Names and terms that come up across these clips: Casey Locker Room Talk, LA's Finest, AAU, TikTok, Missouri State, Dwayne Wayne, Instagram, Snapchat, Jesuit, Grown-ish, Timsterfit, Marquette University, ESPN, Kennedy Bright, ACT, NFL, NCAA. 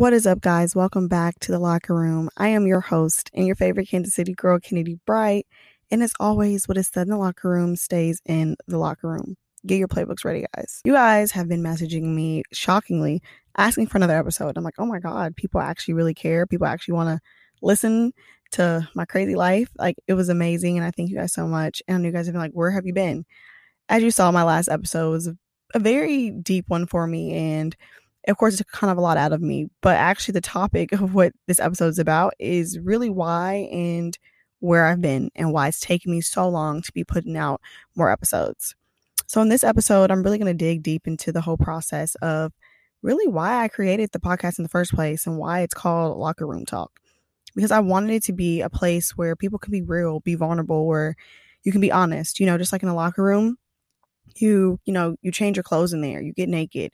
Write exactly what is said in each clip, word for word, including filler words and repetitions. What is up, guys? Welcome back to the Locker Room. I am your host and your favorite Kansas City girl, Kennedy Bright. And as always, what is said in the locker room stays in the locker room. Get your playbooks ready, guys. You guys have been messaging me, shockingly, asking for another episode. I'm like, oh my God, people actually really care. People actually want to listen to my crazy life. Like, it was amazing. And I thank you guys so much. And I know you guys have been like, where have you been? As you saw, my last episode was a very deep one for me. And of course, it took kind of a lot out of me, but actually the topic of what this episode is about is really why and where I've been and why it's taken me so long to be putting out more episodes. So in this episode, I'm really going to dig deep into the whole process of really why I created the podcast in the first place and why it's called Locker Room Talk, because I wanted it to be a place where people can be real, be vulnerable, where you can be honest, you know, just like in a locker room, you, you know, you change your clothes in there, you get naked.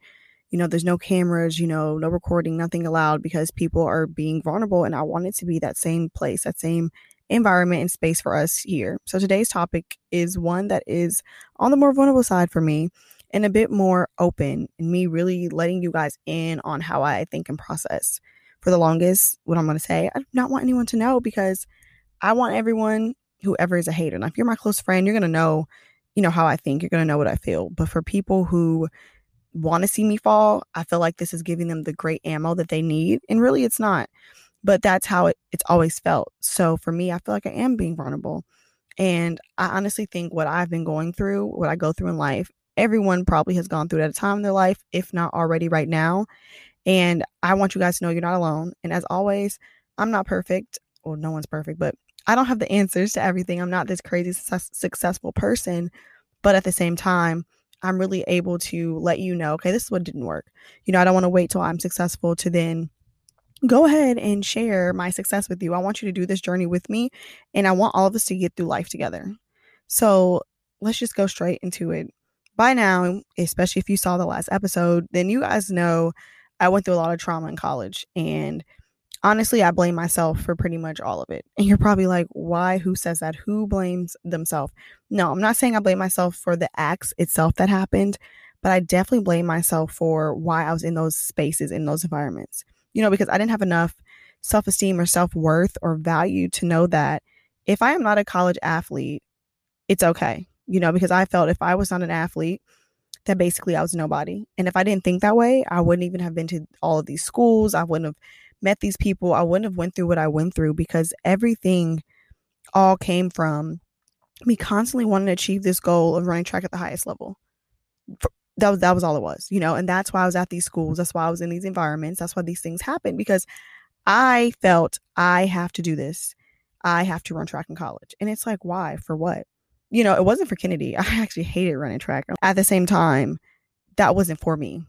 You know, there's no cameras, you know, no recording, nothing allowed because people are being vulnerable. And I want it to be that same place, that same environment and space for us here. So today's topic is one that is on the more vulnerable side for me and a bit more open, and me really letting you guys in on how I think and process. For the longest, what I'm going to say, I do not want anyone to know, because I want everyone, whoever is a hater. Now, if you're my close friend, you're going to know, you know, how I think. You're going to know what I feel. But for people who want to see me fall, I feel like this is giving them the great ammo that they need. And really, it's not. But that's how it, it's always felt. So for me, I feel like I am being vulnerable. And I honestly think what I've been going through, what I go through in life, everyone probably has gone through it at a time in their life, if not already right now. And I want you guys to know you're not alone. And as always, I'm not perfect. Well, no one's perfect, but I don't have the answers to everything. I'm not this crazy su- successful person. But at the same time, I'm really able to let you know, okay, this is what didn't work. You know, I don't want to wait till I'm successful to then go ahead and share my success with you. I want you to do this journey with me, and I want all of us to get through life together. So let's just go straight into it. By now, especially if you saw the last episode, then you guys know I went through a lot of trauma in college, and honestly, I blame myself for pretty much all of it. And you're probably like, why? Who says that? Who blames themselves? No, I'm not saying I blame myself for the acts itself that happened, but I definitely blame myself for why I was in those spaces, in those environments. You know, because I didn't have enough self-esteem or self-worth or value to know that if I am not a college athlete, it's okay. You know, because I felt if I was not an athlete, that basically I was nobody. And if I didn't think that way, I wouldn't even have been to all of these schools. I wouldn't have met these people. I wouldn't have went through what I went through, because everything all came from me constantly wanting to achieve this goal of running track at the highest level. That was, that was all it was, you know, and that's why I was at these schools. That's why I was in these environments. That's why these things happened, because I felt I have to do this. I have to run track in college. And it's like, why? For what? You know, it wasn't for Kennedy. I actually hated running track. At the same time, that wasn't for me.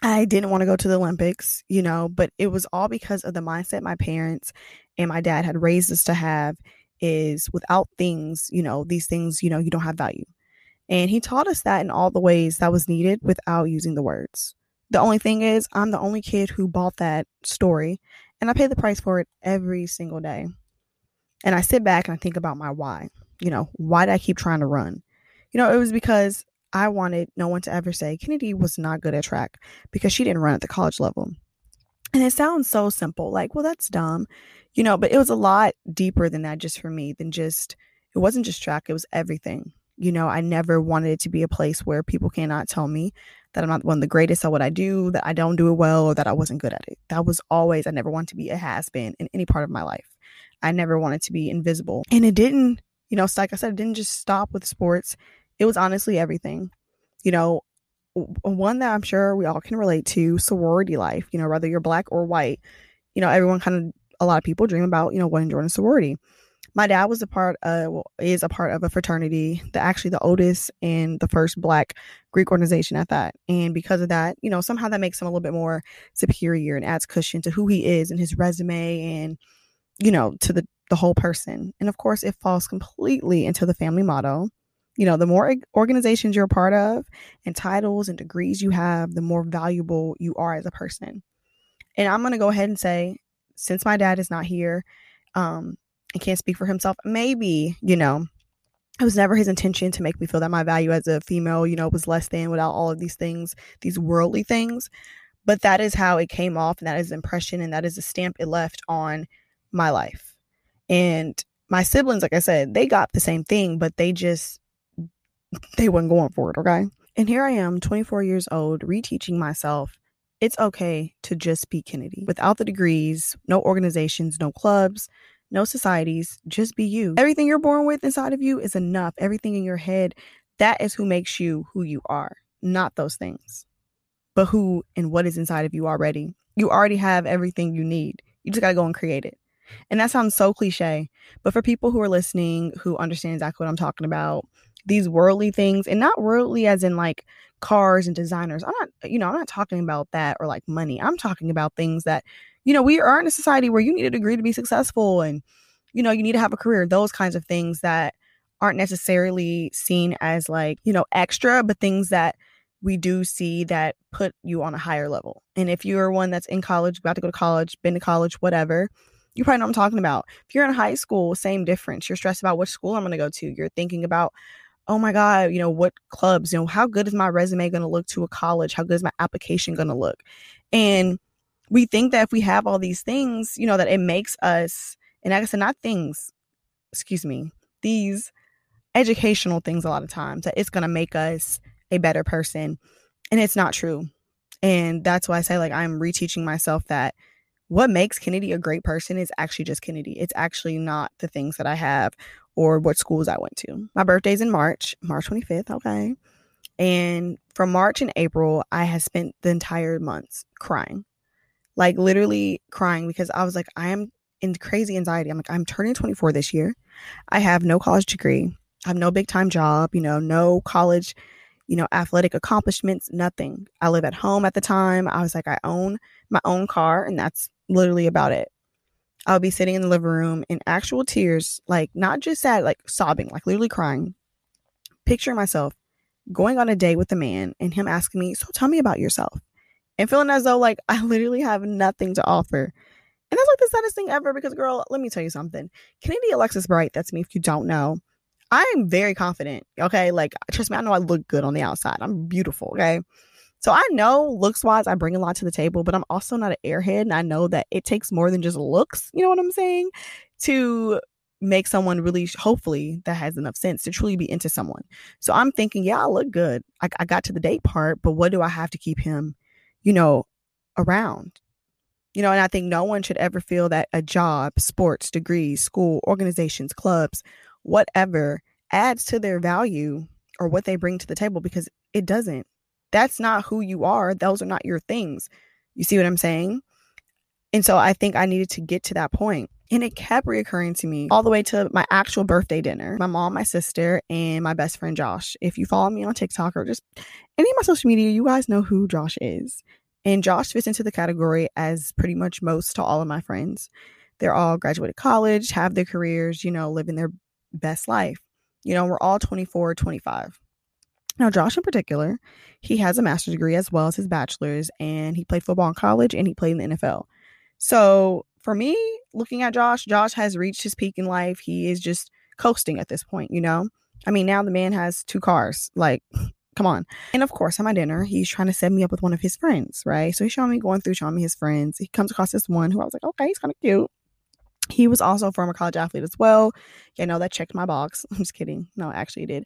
I didn't want to go to the Olympics, you know, but it was all because of the mindset my parents and my dad had raised us to have, is without things, you know, these things, you know, you don't have value. And he taught us that in all the ways that was needed without using the words. The only thing is, I'm the only kid who bought that story, and I pay the price for it every single day. And I sit back and I think about my why. You know, why did I keep trying to run? You know, it was because I wanted no one to ever say Kennedy was not good at track because she didn't run at the college level. And it sounds so simple, like, well, that's dumb, you know, but it was a lot deeper than that just for me, than just, it wasn't just track, it was everything. You know, I never wanted it to be a place where people cannot tell me that I'm not one of the greatest at what I do, that I don't do it well, or that I wasn't good at it. That was always, I never wanted to be a has-been in any part of my life. I never wanted to be invisible. And it didn't, you know, like I said, it didn't just stop with sports. It was honestly everything, you know, one that I'm sure we all can relate to, sorority life, you know, whether you're black or white, you know, everyone kind of, a lot of people dream about, you know, wanting to join a sorority. My dad was a part of, well, is a part of a fraternity, the actually the oldest and the first black Greek organization at that. And because of that, you know, somehow that makes him a little bit more superior and adds cushion to who he is and his resume and, you know, to the, the whole person. And of course, it falls completely into the family motto. You know, the more organizations you're a part of and titles and degrees you have, the more valuable you are as a person. And I'm going to go ahead and say, since my dad is not here um, and can't speak for himself, maybe, you know, it was never his intention to make me feel that my value as a female, you know, was less than without all of these things, these worldly things. But that is how it came off, and that is the impression, and that is the stamp it left on my life. And my siblings, like I said, they got the same thing, but they just, they weren't going for it, okay? And here I am, twenty-four years old, reteaching myself, it's okay to just be Kennedy. Without the degrees, no organizations, no clubs, no societies, just be you. Everything you're born with inside of you is enough. Everything in your head, that is who makes you who you are, not those things. But who and what is inside of you already. You already have everything you need. You just got to go and create it. And that sounds so cliche. But for people who are listening, who understand exactly what I'm talking about, these worldly things, and not worldly as in like cars and designers. I'm not, you know, I'm not talking about that or like money. I'm talking about things that, you know, we are in a society where you need a degree to be successful and, you know, you need to have a career. Those kinds of things that aren't necessarily seen as like, you know, extra, but things that we do see that put you on a higher level. And if you're one that's in college, about to go to college, been to college, whatever, you probably know what I'm talking about. If you're in high school, same difference. You're stressed about which school I'm going to go to. You're thinking about, oh my God, you know, what clubs, you know, how good is my resume going to look to a college? How good is my application going to look? And we think that if we have all these things, you know, that it makes us, and like I said, not things, excuse me, these educational things a lot of times, that it's going to make us a better person. And it's not true. And that's why I say, like, I'm reteaching myself that what makes Kennedy a great person is actually just Kennedy. It's actually not the things that I have or what schools I went to. My birthday's in March, March twenty-fifth. Okay. And from March and April, I had spent the entire months crying, like literally crying, because I was like, I am in crazy anxiety. I'm like, I'm turning twenty-four this year. I have no college degree. I have no big time job, you know, no college, you know, athletic accomplishments, nothing. I live at home at the time. I was like, I own my own car, and that's literally about it. I'll be sitting in the living room in actual tears, like not just sad, like sobbing, like literally crying. Picture myself going on a date with a man and him asking me, so tell me about yourself, and feeling as though like I literally have nothing to offer. And that's like the saddest thing ever, because girl, let me tell you something. Kennedy Alexis Bright, that's me if you don't know. I am very confident, okay? Like, trust me, I know I look good on the outside. I'm beautiful, okay? So I know looks-wise I bring a lot to the table, but I'm also not an airhead, and I know that it takes more than just looks, you know what I'm saying, to make someone really, hopefully, that has enough sense to truly be into someone. So I'm thinking, yeah, I look good. I, I got to the date part, but what do I have to keep him, you know, around? You know, and I think no one should ever feel that a job, sports, degrees, school, organizations, clubs, whatever adds to their value or what they bring to the table, because it doesn't. That's not who you are. Those are not your things. You see what I'm saying? And so I think I needed to get to that point. And it kept reoccurring to me all the way to my actual birthday dinner. My mom, my sister, and my best friend, Josh. If you follow me on TikTok or just any of my social media, you guys know who Josh is. And Josh fits into the category as pretty much most to all of my friends. They're all graduated college, have their careers, you know, living their best life. You know, we're all twenty-four, twenty-five. Now, Josh in particular, he has a master's degree as well as his bachelor's, and he played football in college and he played in the N F L. So for me, looking at Josh, Josh has reached his peak in life. He is just coasting at this point, you know? I mean, now the man has two cars. Like, come on. And of course, at my dinner, he's trying to set me up with one of his friends, right? So he's showing me, going through, showing me his friends. He comes across this one who I was like, okay, he's kind of cute. He was also a former college athlete as well. Yeah, no, that checked my box. I'm just kidding. No, actually it did.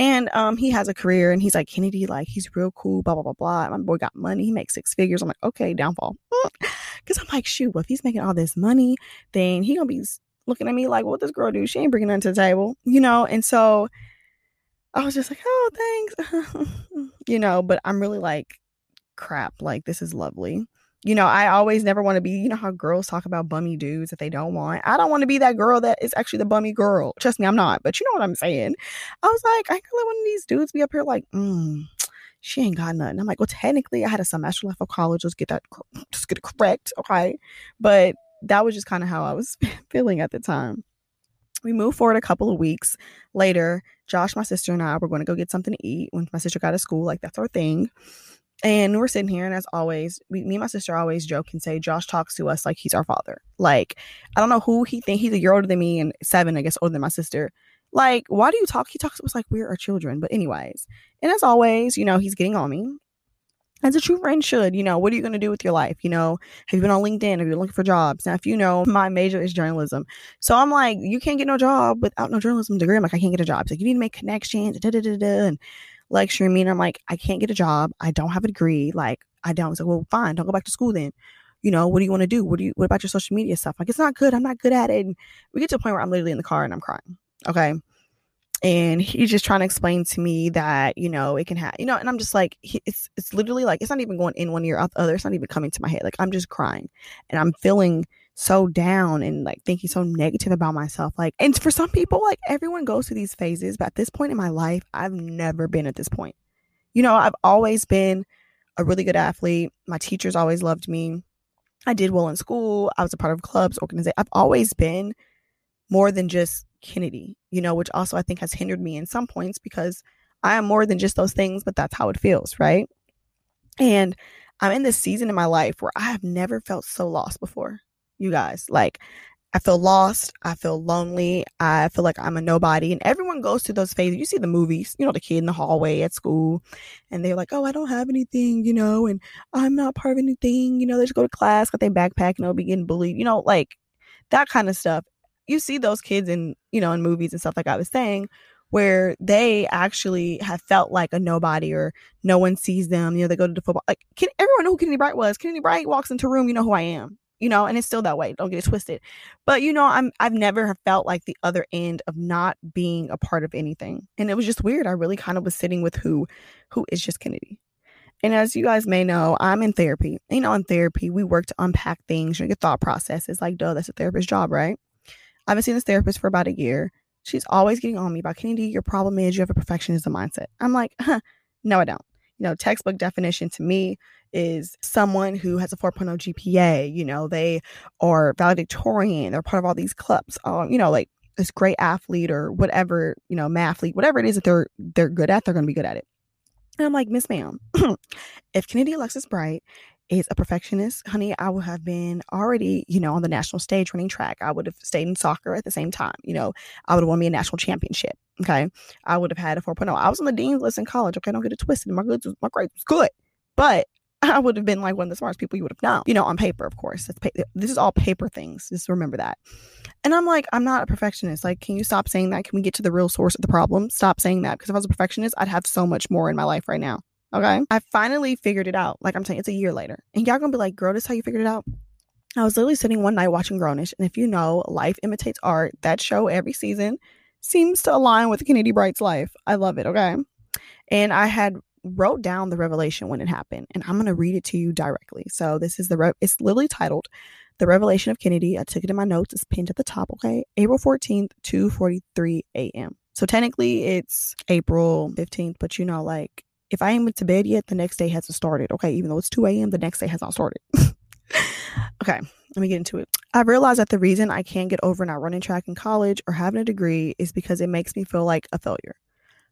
And um, he has a career, and he's like, Kennedy, like, he's real cool, blah, blah, blah, blah. My boy got money. He makes six figures. I'm like, okay, downfall. Because I'm like, shoot, well, if he's making all this money, then he going to be looking at me like, what this girl do? She ain't bringing nothing to the table, you know? And so I was just like, oh, thanks. You know, but I'm really like, crap, like, this is lovely. You know, I always never want to be, you know how girls talk about bummy dudes that they don't want. I don't want to be that girl that is actually the bummy girl. Trust me, I'm not. But you know what I'm saying? I was like, I ain't gonna let one of these dudes be up here like, mm, she ain't got nothing. I'm like, well, technically, I had a semester left of college. Let's get that, just get it correct, okay? But that was just kind of how I was feeling at the time. We moved forward a couple of weeks later. Josh, my sister, and I were going to go get something to eat when my sister got out of school. Like, that's our thing. And we're sitting here, and as always, we, me and my sister always joke and say, Josh talks to us like he's our father. Like, I don't know who he thinks. He's a year older than me and seven, I guess, older than my sister. Like, why do you talk? He talks to us like we're our children. But anyways, and as always, you know, he's getting on me. as a true friend should. You know, what are you going to do with your life? You know, have you been on LinkedIn? Have you been looking for jobs? Now, if you know, my major is journalism. So I'm like, you can't get no job without no journalism degree. I'm like, I can't get a job. It's like, you need to make connections, da da da da, and lecturing me. And I'm like, I can't get a job. I don't have a degree. Like, I don't. It's like, well, fine. Don't go back to school then. You know, what do you want to do? What do you, what about your social media stuff? Like, it's not good. I'm not good at it. And we get to a point where I'm literally in the car and I'm crying. Okay. And he's just trying to explain to me that, you know, it can happen, you know, and I'm just like, he, it's it's literally like, it's not even going in one ear out the other. It's not even coming to my head. Like, I'm just crying and I'm feeling so down and like thinking so negative about myself. Like, and for some people, like everyone goes through these phases. But at this point in my life, I've never been at this point. You know, I've always been a really good athlete. My teachers always loved me. I did well in school. I was a part of clubs, organization. I've always been more than just Kennedy, you know, which also I think has hindered me in some points because I am more than just those things, but that's how it feels, right? And I'm in this season in my life where I have never felt so lost before, you guys. Like, I feel lost, I feel lonely, I feel like I'm a nobody, and everyone goes through those phases. You see the movies, you know, the kid in the hallway at school, and they're like, oh, I don't have anything, you know, and I'm not part of anything, you know, they just go to class, got their backpack, and they'll be getting bullied, you know, like that kind of stuff. You see those kids in, you know, in movies and stuff, like I was saying, where they actually have felt like a nobody or no one sees them. You know, they go to the football. Like, can, everyone knew who Kennedy Bright was. Kennedy Bright walks into a room, you know who I am, you know, and it's still that way. Don't get it twisted. But, you know, I'm, I've never felt like the other end of not being a part of anything. And it was just weird. I really kind of was sitting with who, who is just Kennedy. And as you guys may know, I'm in therapy. You know, in therapy, we work to unpack things, your thought processes. Like, duh, that's a therapist's job, right? I haven't seen this therapist for about a year. She's always getting on me about, Kennedy, your problem is you have a perfectionism mindset. I'm like, huh, no, I don't. You know, textbook definition to me is someone who has a four point oh G P A. You know, they are valedictorian. They're part of all these clubs. Um, you know, like this great athlete or whatever, you know, mathlete, whatever it is that they're they're good at, they're going to be good at it. And I'm like, Miss Ma'am, if Kennedy Alexis Bright is a perfectionist, honey, I would have been already, you know, on the national stage running track. I would have stayed in soccer at the same time. You know, I would have won me a national championship. Okay. I would have had a four point oh. I was on the dean's list in college. Okay. Don't get it twisted. My grades was, my grades was good, but I would have been like one of the smartest people you would have known, you know, on paper, of course. That's pa- this is all paper things. Just remember that. And I'm like, I'm not a perfectionist. Like, can you stop saying that? Can we get to the real source of the problem? Stop saying that. Because if I was a perfectionist, I'd have so much more in my life right now. Okay. I finally figured it out. Like I'm saying, it's a year later. And y'all gonna be like, girl, this is how you figured it out? I was literally sitting one night watching Grown-ish. And if you know, life imitates art. That show every season seems to align with Kennedy Bright's life. I love it. Okay. And I had wrote down the revelation when it happened. And I'm going to read it to you directly. So this is the, re- it's literally titled The Revelation of Kennedy. I took it in my notes. It's pinned at the top. Okay. April fourteenth, two forty-three a.m. So technically it's April fifteenth, but you know, like, if I ain't went to bed yet, the next day hasn't started. Okay, even though it's two a.m., the next day has not started. Okay, let me get into it. I realized that the reason I can't get over not running track in college or having a degree is because it makes me feel like a failure.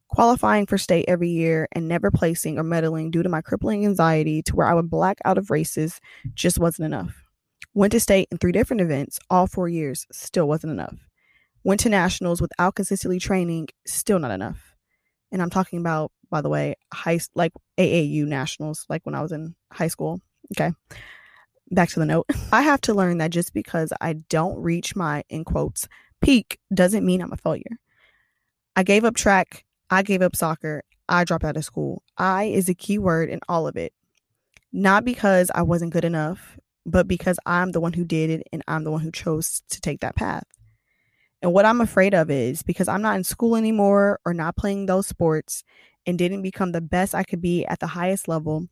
Qualifying for state every year and never placing or medaling due to my crippling anxiety to where I would black out of races just wasn't enough. Went to state in three different events all four years, still wasn't enough. Went to nationals without consistently training, still not enough. And I'm talking about, by the way, high, like A A U nationals, like when I was in high school. Okay. Back to the note. I have to learn that just because I don't reach my, in quotes, peak doesn't mean I'm a failure. I gave up track. I gave up soccer. I dropped out of school. I is a key word in all of it. Not because I wasn't good enough, but because I'm the one who did it and I'm the one who chose to take that path. And what I'm afraid of is because I'm not in school anymore or not playing those sports and didn't become the best I could be at the highest level,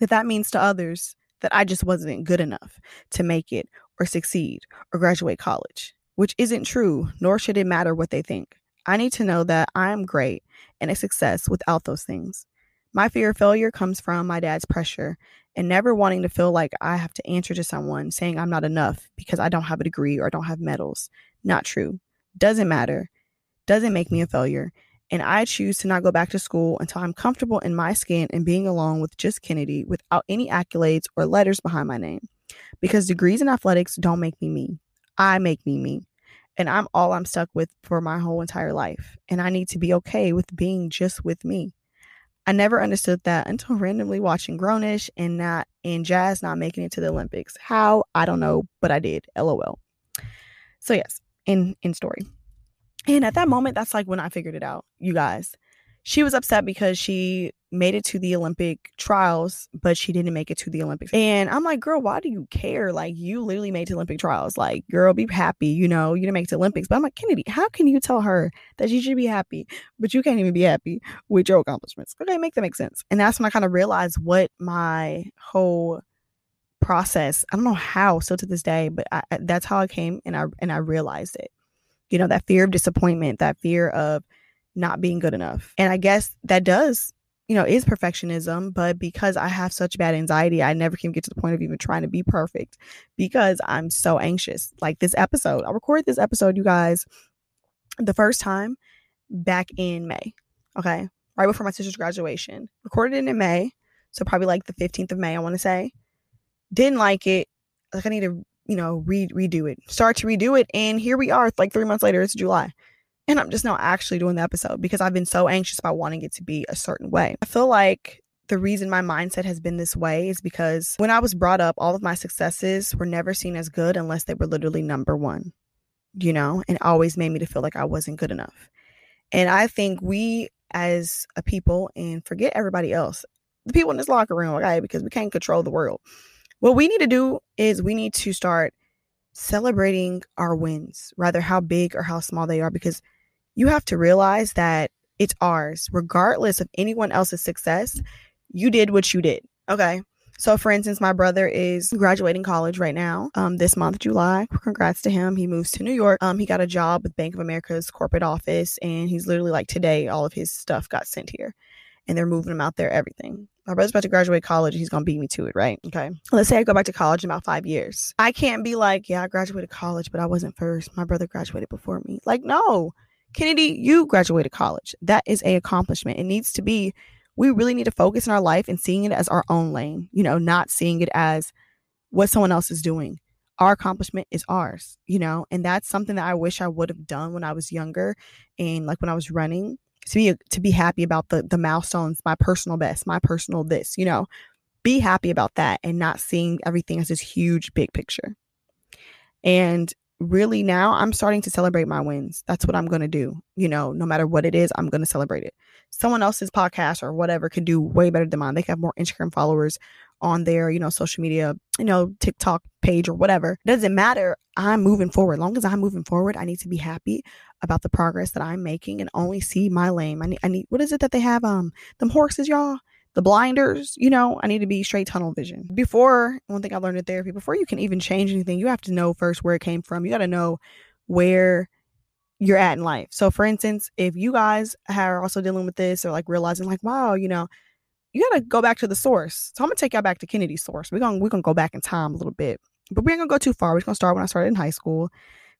that that means to others that I just wasn't good enough to make it or succeed or graduate college, which isn't true, nor should it matter what they think. I need to know that I am great and a success without those things. My fear of failure comes from my dad's pressure and never wanting to feel like I have to answer to someone saying I'm not enough because I don't have a degree or I don't have medals. Not true. Doesn't matter. Doesn't make me a failure. And I choose to not go back to school until I'm comfortable in my skin and being alone with just Kennedy without any accolades or letters behind my name. Because degrees in athletics don't make me me. I make me me. And I'm all I'm stuck with for my whole entire life. And I need to be okay with being just with me. I never understood that until randomly watching Grown-ish and not and Jazz not making it to the Olympics. How? I don't know, but I did. LOL. So yes, in in story. And at that moment, that's like when I figured it out, you guys. She was upset because she made it to the Olympic trials, but she didn't make it to the Olympics. And I'm like, girl, why do you care? Like, you literally made it to Olympic trials. Like, girl, be happy. You know, you didn't make it to Olympics. But I'm like, Kennedy, how can you tell her that she should be happy, but you can't even be happy with your accomplishments? Okay, make that make sense. And that's when I kind of realized what my whole process, I don't know how still to this day, but I, that's how I came and I and I realized it. You know, that fear of disappointment, that fear of not being good enough. And I guess that does, you know, is perfectionism. But because I have such bad anxiety, I never can get to the point of even trying to be perfect because I'm so anxious. Like this episode, I recorded this episode, you guys, the first time back in May. Okay. Right before my sister's graduation. Recorded it in May. So probably like the fifteenth of May, I want to say. Didn't like it. Like I need to, you know, re- redo it. Start to redo it. And here we are like three months later. It's July. And I'm just not actually doing the episode because I've been so anxious about wanting it to be a certain way. I feel like the reason my mindset has been this way is because when I was brought up, all of my successes were never seen as good unless they were literally number one, you know, and always made me to feel like I wasn't good enough. And I think we as a people, and forget everybody else, the people in this locker room, okay, because we can't control the world. What we need to do is we need to start celebrating our wins, rather how big or how small they are, because you have to realize that it's ours, regardless of anyone else's success. You did what you did. Okay. So, for instance, my brother is graduating college right now, um, this month, July. Congrats to him. He moves to New York. Um, he got a job with Bank of America's corporate office, and he's literally like today, all of his stuff got sent here, and they're moving him out there, everything. My brother's about to graduate college. He's going to beat me to it, right? Okay. Let's say I go back to college in about five years. I can't be like, yeah, I graduated college, but I wasn't first. My brother graduated before me. Like, no. Kennedy, you graduated college. That is an accomplishment. It needs to be, we really need to focus in our life and seeing it as our own lane, you know, not seeing it as what someone else is doing. Our accomplishment is ours, you know, and that's something that I wish I would have done when I was younger. And like when I was running, to be, to be happy about the, the milestones, my personal best, my personal this, you know, be happy about that and not seeing everything as this huge, big picture. And really now I'm starting to celebrate my wins. That's what I'm going to do. You know, no matter what it is, I'm going to celebrate it. Someone else's podcast or whatever can do way better than mine. They can have more Instagram followers on their, you know, social media, you know, TikTok page or whatever. Doesn't matter. I'm moving forward. As long as I'm moving forward, I need to be happy about the progress that I'm making and only see my lane. I need, I need, what is it that they have? Um, them horses, y'all. The blinders, you know, I need to be straight tunnel vision. Before, one thing I learned in therapy, before you can even change anything, you have to know first where it came from. You got to know where you're at in life. So for instance, if you guys are also dealing with this or like realizing like, wow, you know, you got to go back to the source. So I'm going to take y'all back to Kennedy's source. We're going we're gonna go back in time a little bit, but we ain't going to go too far. We're just going to start when I started in high school.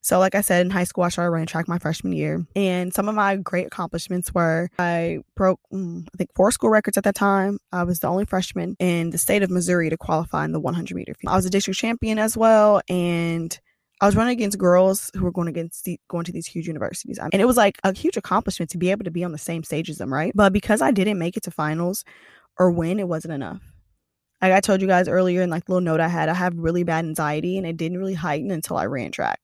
So like I said, in high school, I started running track my freshman year. And some of my great accomplishments were I broke, mm, I think, four school records at that time. I was the only freshman in the state of Missouri to qualify in the hundred meter field. I was a district champion as well. And I was running against girls who were going against the, going to these huge universities. And it was like a huge accomplishment to be able to be on the same stage as them, right? But because I didn't make it to finals or win, it wasn't enough. Like I told you guys earlier in like the little note I had, I have really bad anxiety and it didn't really heighten until I ran track.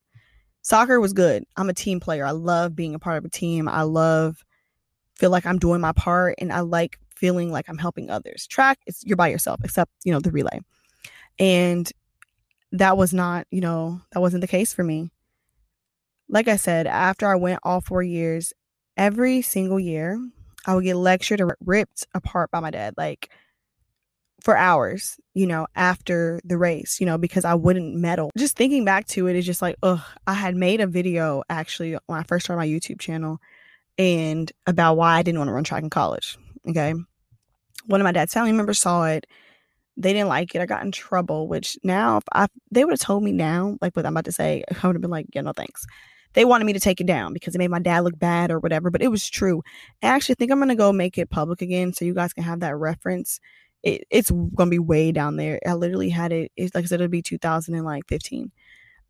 Soccer was good. I'm a team player. I love being a part of a team. I love feel like I'm doing my part and I like feeling like I'm helping others. Track, it's you're by yourself except, you know, the relay. And that was not, you know, that wasn't the case for me. Like I said, after I went all four years, every single year, I would get lectured or ripped apart by my dad, like for hours, you know, after the race, you know, because I wouldn't meddle. Just thinking back to it is just like, ugh, I had made a video actually when I first started my YouTube channel and about why I didn't want to run track in college. Okay. One of my dad's family members saw it. They didn't like it. I got in trouble, which now if I, they would have told me now, like what I'm about to say, I would have been like, yeah, no, thanks. They wanted me to take it down because it made my dad look bad or whatever, but it was true. I actually think I'm going to go make it public again so you guys can have that reference. It, it's gonna be way down there. I literally had it. It's like I said, it'll be two thousand fifteen.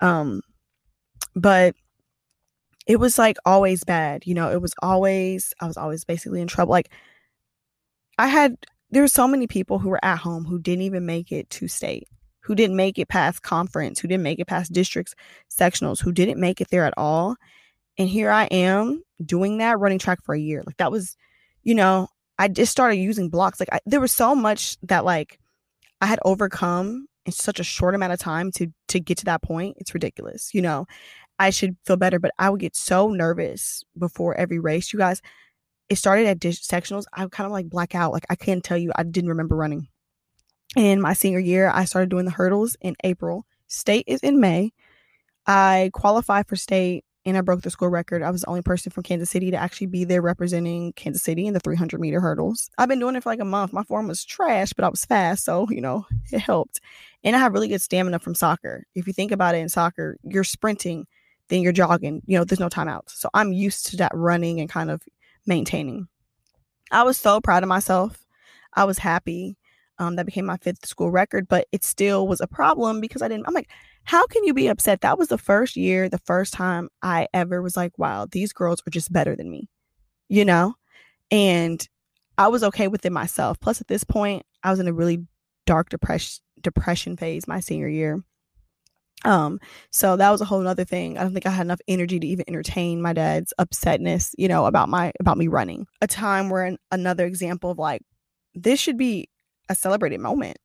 Um, but it was like always bad. You know, it was always I was always basically in trouble. Like I had, there were so many people who were at home who didn't even make it to state, who didn't make it past conference, who didn't make it past districts, sectionals, who didn't make it there at all. And here I am doing that, running track for a year. Like that was, you know, I just started using blocks. Like I, there was so much that like I had overcome in such a short amount of time to to get to that point. It's ridiculous. You know, I should feel better, but I would get so nervous before every race. You guys, it started at dis- sectionals. I would kind of like black out. Like I can't tell you, I didn't remember running. And my senior year, I started doing the hurdles in April. State is in May. I qualified for state and I broke the school record. I was the only person from Kansas City to actually be there representing Kansas City in the three hundred meter hurdles. I've been doing it for like a month. My form was trash, but I was fast. So, you know, it helped. And I have really good stamina from soccer. If you think about it in soccer, you're sprinting, then you're jogging. You know, there's no timeouts. So I'm used to that running and kind of maintaining. I was so proud of myself. I was happy. Um, that became my fifth school record, but it still was a problem because I didn't, I'm like, how can you be upset? That was the first year, the first time I ever was like, wow, these girls are just better than me, you know? And I was okay within myself. Plus at this point, I was in a really dark depression depression phase my senior year. Um, so that was a whole nother thing. I don't think I had enough energy to even entertain my dad's upsetness, you know, about my, about me running. A time where an, another example of like, this should be a celebrated moment.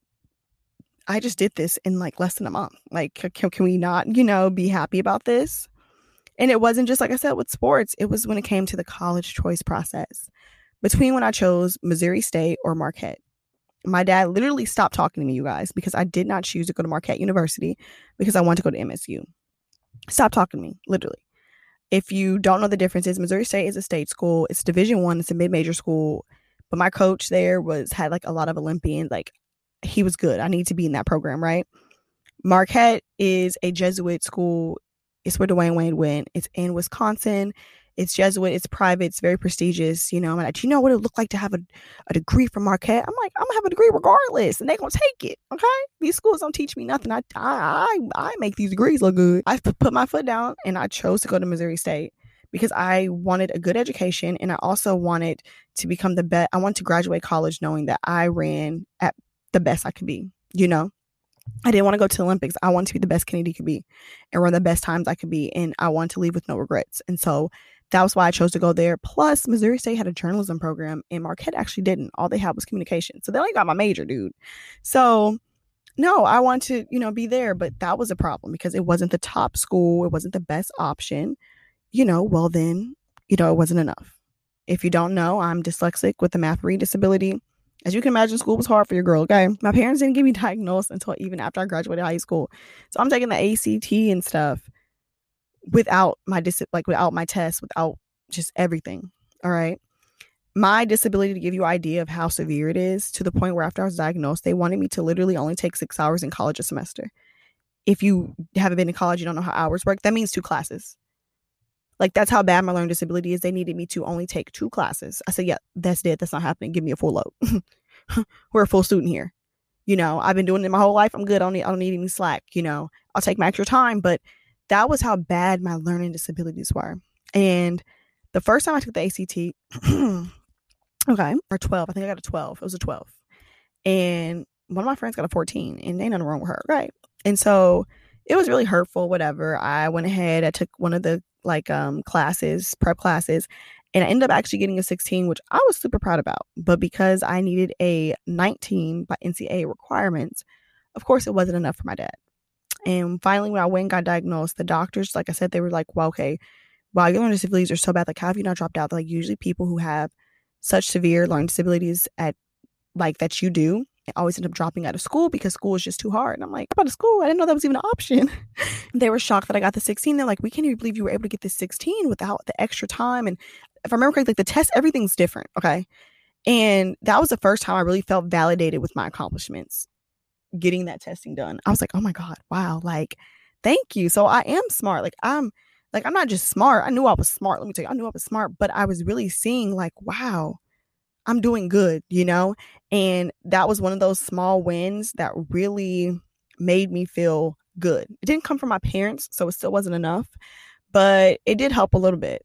I just did this in like less than a month. Like, can, can we not, you know, be happy about this? And it wasn't just like I said with sports. It was when it came to the college choice process between when I chose Missouri State or Marquette. My dad literally stopped talking to me, you guys, because I did not choose to go to Marquette University because I wanted to go to M S U. Stop talking to me, literally. If you don't know the differences, Missouri State is a state school. It's Division One. It's a mid-major school. But my coach there was had like a lot of Olympians. Like he was good. I need to be in that program, right? Marquette is a Jesuit school. It's where Dwayne Wayne went. It's in Wisconsin. It's Jesuit. It's private. It's very prestigious. You know, I'm like, do you know what it looked like to have a, a degree from Marquette? I'm like, I'm gonna have a degree regardless, and they're gonna take it. Okay, these schools don't teach me nothing. I I I make these degrees look good. I put my foot down and I chose to go to Missouri State. Because I wanted a good education and I also wanted to become the best. I wanted to graduate college knowing that I ran at the best I could be, you know. I didn't want to go to the Olympics. I wanted to be the best Kennedy could be and run the best times I could be. And I wanted to leave with no regrets. And so that was why I chose to go there. Plus, Missouri State had a journalism program and Marquette actually didn't. All they had was communication. So they only got my major, dude. So no, I wanted to, you know, be there. But that was a problem because it wasn't the top school. It wasn't the best option. You know, well then, you know, it wasn't enough. If you don't know, I'm dyslexic with a math reading disability. As you can imagine, school was hard for your girl, okay? My parents didn't get me diagnosed until even after I graduated high school. So I'm taking the A C T and stuff without my, dis- like without my tests, without just everything, all right? My disability, to give you an idea of how severe it is, to the point where after I was diagnosed, they wanted me to literally only take six hours in college a semester. If you haven't been in college, you don't know how hours work. That means two classes. Like, that's how bad my learning disability is. They needed me to only take two classes. I said, yeah, that's dead. That's not happening. Give me a full load. We're a full student here. You know, I've been doing it my whole life. I'm good. I don't need, I don't need any slack. You know, I'll take my extra time. But that was how bad my learning disabilities were. And the first time I took the A C T, okay, or twelve. I think I got a twelve. It was a twelve. And one of my friends got a fourteen. And ain't nothing wrong with her, right? And so it was really hurtful, whatever. I went ahead. I took one of the like um classes, prep classes, and I ended up actually getting a sixteen, which I was super proud about. But because I needed a nineteen by N C A A requirements, of course it wasn't enough for my dad. And finally, when I went and got diagnosed, the doctors, like I said, they were like, well, okay, wow, your learning disabilities are so bad. Like, how have you not dropped out? They're like, usually people who have such severe learning disabilities at like that you do, I always end up dropping out of school because school is just too hard. And I'm like, about school? I didn't know that was even an option. They were shocked that I got the sixteen. They're like, we can't even believe you were able to get this sixteen without the extra time. And if I remember correctly, like the test, everything's different. Okay. And that was the first time I really felt validated with my accomplishments, getting that testing done. I was like, oh my God, wow. Like, thank you. So I am smart. Like I'm like, I'm not just smart. I knew I was smart. Let me tell you, I knew I was smart, but I was really seeing like, wow, I'm doing good, you know? And that was one of those small wins that really made me feel good. It didn't come from my parents, so it still wasn't enough, but it did help a little bit.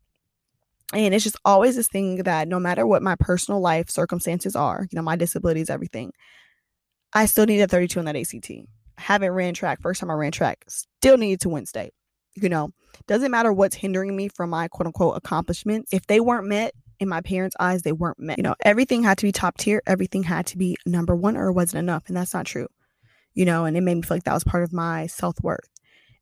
And it's just always this thing that no matter what my personal life circumstances are, you know, my disabilities, everything, I still need a thirty-two on that A C T. I haven't ran track. First time I ran track, still needed to win state. You know, doesn't matter what's hindering me from my quote unquote accomplishments. If they weren't met in my parents' eyes, they weren't met. You know, everything had to be top tier. Everything had to be number one or it wasn't enough. And that's not true. You know, and it made me feel like that was part of my self-worth.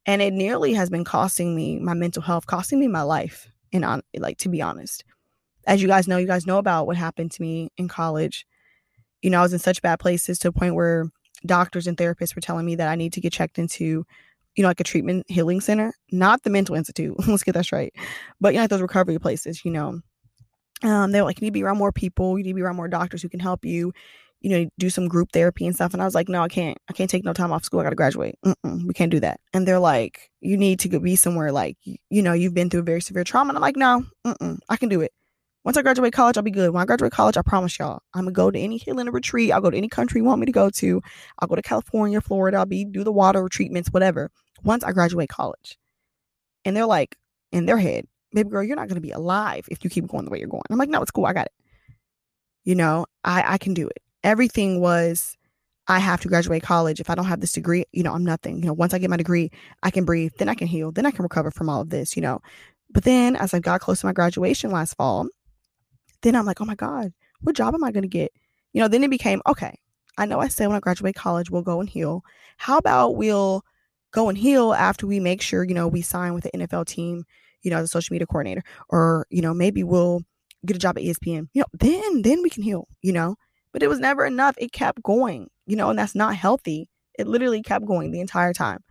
And it nearly has been costing me my mental health, costing me my life. And on, like, to be honest, as you guys know, you guys know about what happened to me in college. You know, I was in such bad places to a point where doctors and therapists were telling me that I need to get checked into, you know, like a treatment healing center, not the mental institute. Let's get that straight. But, you know, like those recovery places, you know, um, they were like, you need to be around more people. You need to be around more doctors who can help you, you know, do some group therapy and stuff. And I was like, no, I can't. I can't take no time off school. I got to graduate. Mm-mm, we can't do that. And they're like, you need to be somewhere like, you know, you've been through very severe trauma. And I'm like, no, mm-mm, I can do it. Once I graduate college, I'll be good. When I graduate college, I promise y'all, I'm going to go to any healing retreat. I'll go to any country you want me to go to. I'll go to California, Florida. I'll be do the water treatments, whatever. Once I graduate college. And they're like, in their head, baby girl, you're not going to be alive if you keep going the way you're going. I'm like, no, it's cool. I got it. You know, I, I can do it. Everything was, I have to graduate college. If I don't have this degree, you know, I'm nothing. You know, once I get my degree, I can breathe, then I can heal, then I can recover from all of this, you know. But then as I got close to my graduation last fall, then I'm like, oh my God, what job am I going to get? You know, then it became, okay, I know I said when I graduate college, we'll go and heal. How about we'll go and heal after we make sure, you know, we sign with the N F L team, you know, as a social media coordinator, or, you know, maybe we'll get a job at E S P N, you know, then, then we can heal, you know. But it was never enough. It kept going, you know, and that's not healthy. It literally kept going the entire time.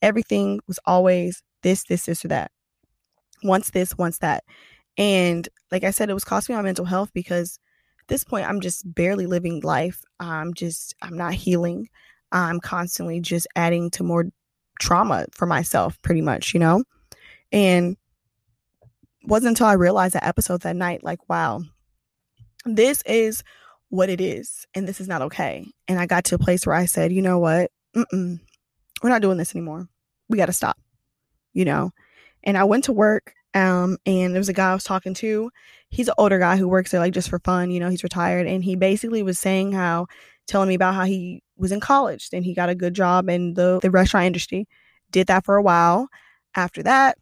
Everything was always this, this, this, or that. Once this, once that. And like I said, it was costing me my mental health because at this point, I'm just barely living life. I'm just, I'm not healing. I'm constantly just adding to more trauma for myself, pretty much, you know? And it wasn't until I realized that episode that night, like, wow, this is what it is, and this is not okay. And I got to a place where I said, you know what, Mm-mm. we're not doing this anymore. We got to stop, you know? And I went to work, um, and there was a guy I was talking to. He's an older guy who works there, like, just for fun, you know, he's retired. And he basically was saying how, telling me about how he was in college, then he got a good job in the, the restaurant industry, did that for a while. After that,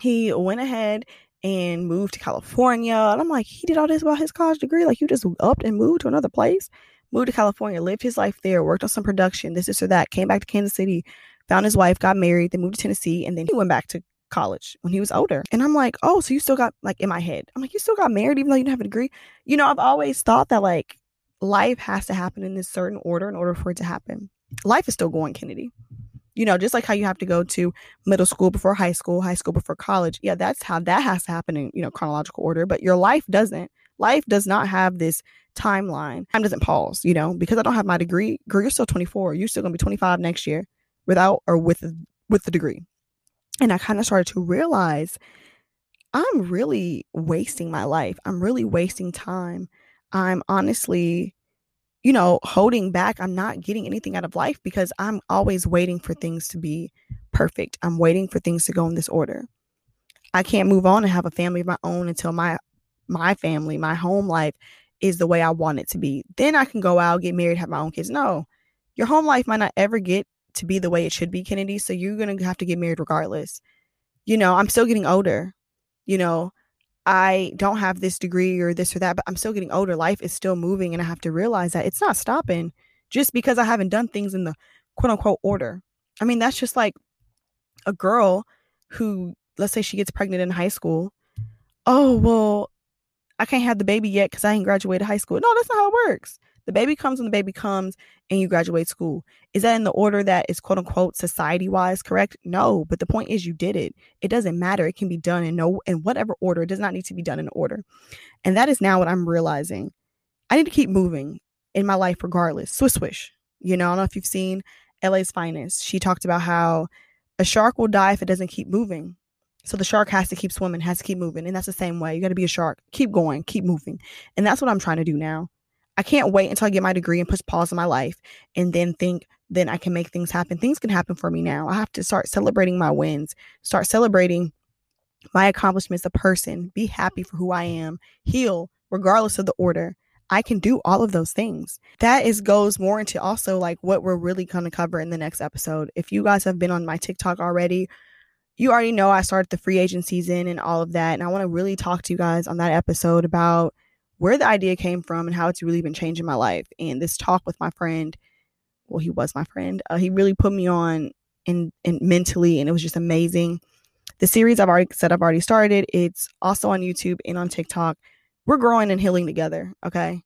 he went ahead and moved to California. And I'm like, he did all this about his college degree? Like, you just upped and moved to another place? Moved to California, lived his life there, worked on some production, this, this, or that, came back to Kansas City, found his wife, got married, then moved to Tennessee, and then he went back to college when he was older. And I'm like, oh, so you still got, like, in my head, I'm like, you still got married even though you didn't have a degree? You know, I've always thought that, like, life has to happen in this certain order in order for it to happen. Life is still going, Kennedy. You know, just like how you have to go to middle school before high school, high school before college. Yeah, that's how that has to happen in, you know, chronological order. But your life doesn't. Life does not have this timeline. Time doesn't pause, you know, because I don't have my degree. Girl, you're still twenty-four. You're still going to be twenty-five next year without or with, with the degree. And I kind of started to realize I'm really wasting my life. I'm really wasting time. I'm honestly, you know, holding back. I'm not getting anything out of life because I'm always waiting for things to be perfect. I'm waiting for things to go in this order. I can't move on and have a family of my own until my my family, my home life is the way I want it to be. Then I can go out, get married, have my own kids. No, your home life might not ever get to be the way it should be, Kennedy. So you're going to have to get married regardless. You know, I'm still getting older. You know, I don't have this degree or this or that, but I'm still getting older. Life is still moving, and I have to realize that it's not stopping just because I haven't done things in the quote-unquote order. I mean, that's just like a girl who, let's say she gets pregnant in high school. Oh, well, I can't have the baby yet because I ain't graduated high school. No, that's not how it works. The baby comes when the baby comes and you graduate school. Is that in the order that is quote-unquote society-wise correct? No, but the point is you did it. It doesn't matter. It can be done in no in whatever order. It does not need to be done in order. And that is now what I'm realizing. I need to keep moving in my life regardless. Swish, swish. You know, I don't know if you've seen L A's Finest. She talked about how a shark will die if it doesn't keep moving. So the shark has to keep swimming, has to keep moving. And that's the same way. You got to be a shark. Keep going, keep moving. And that's what I'm trying to do now. I can't wait until I get my degree and push pause on my life and then think, then I can make things happen. Things can happen for me now. I have to start celebrating my wins, start celebrating my accomplishments, a person, be happy for who I am, heal regardless of the order. I can do all of those things. That is goes more into also like what we're really going to cover in the next episode. If you guys have been on my TikTok already, you already know I started the free agent season and all of that. And I want to really talk to you guys on that episode about where the idea came from and how it's really been changing my life. And this talk with my friend, well, he was my friend. Uh, he really put me on and and mentally, and it was just amazing. The series I've already said I've already started. It's also on YouTube and on TikTok. We're growing and healing together, okay?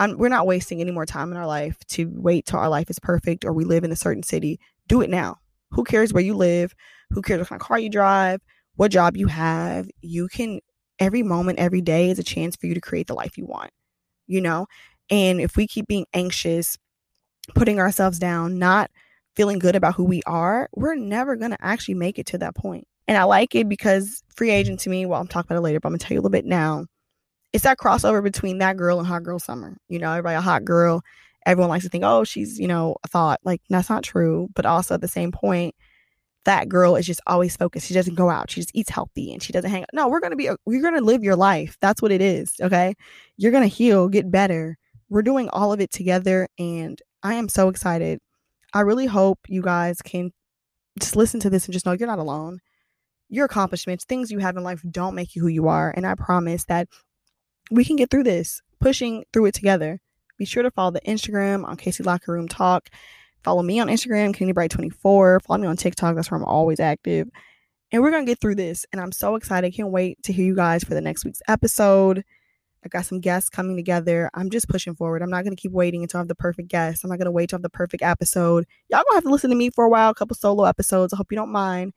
I'm, we're not wasting any more time in our life to wait till our life is perfect or we live in a certain city. Do it now. Who cares where you live? Who cares what kind of car you drive? What job you have? You can, every moment, every day is a chance for you to create the life you want, you know? And if we keep being anxious, putting ourselves down, not feeling good about who we are, we're never going to actually make it to that point. And I like it because free agent to me, well, I'm talking about it later, but I'm going to tell you a little bit now. It's that crossover between that girl and hot girl summer. You know, everybody a hot girl. Everyone likes to think, oh, she's, you know, a thought. Like, that's not true. But also at the same point, that girl is just always focused. She doesn't go out. She just eats healthy and she doesn't hang out. No, we're going to be, we're going to live your life. That's what it is. Okay. You're going to heal, get better. We're doing all of it together. And I am so excited. I really hope you guys can just listen to this and just know you're not alone. Your accomplishments, things you have in life don't make you who you are. And I promise that we can get through this, pushing through it together. Be sure to follow the Instagram on Casey Locker Room Talk. Follow me on Instagram, Kennedy Bright twenty-four. Follow me on TikTok. That's where I'm always active. And we're going to get through this. And I'm so excited. Can't wait to hear you guys for the next week's episode. I got some guests coming together. I'm just pushing forward. I'm not going to keep waiting until I have the perfect guest. I'm not going to wait till I have the perfect episode. Y'all going to have to listen to me for a while, a couple solo episodes. I hope you don't mind.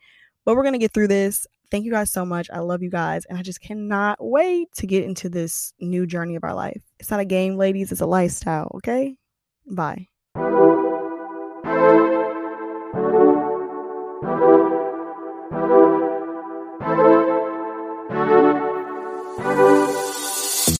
But we're going to get through this. Thank you guys so much. I love you guys. And I just cannot wait to get into this new journey of our life. It's not a game, ladies. It's a lifestyle. Okay? Bye.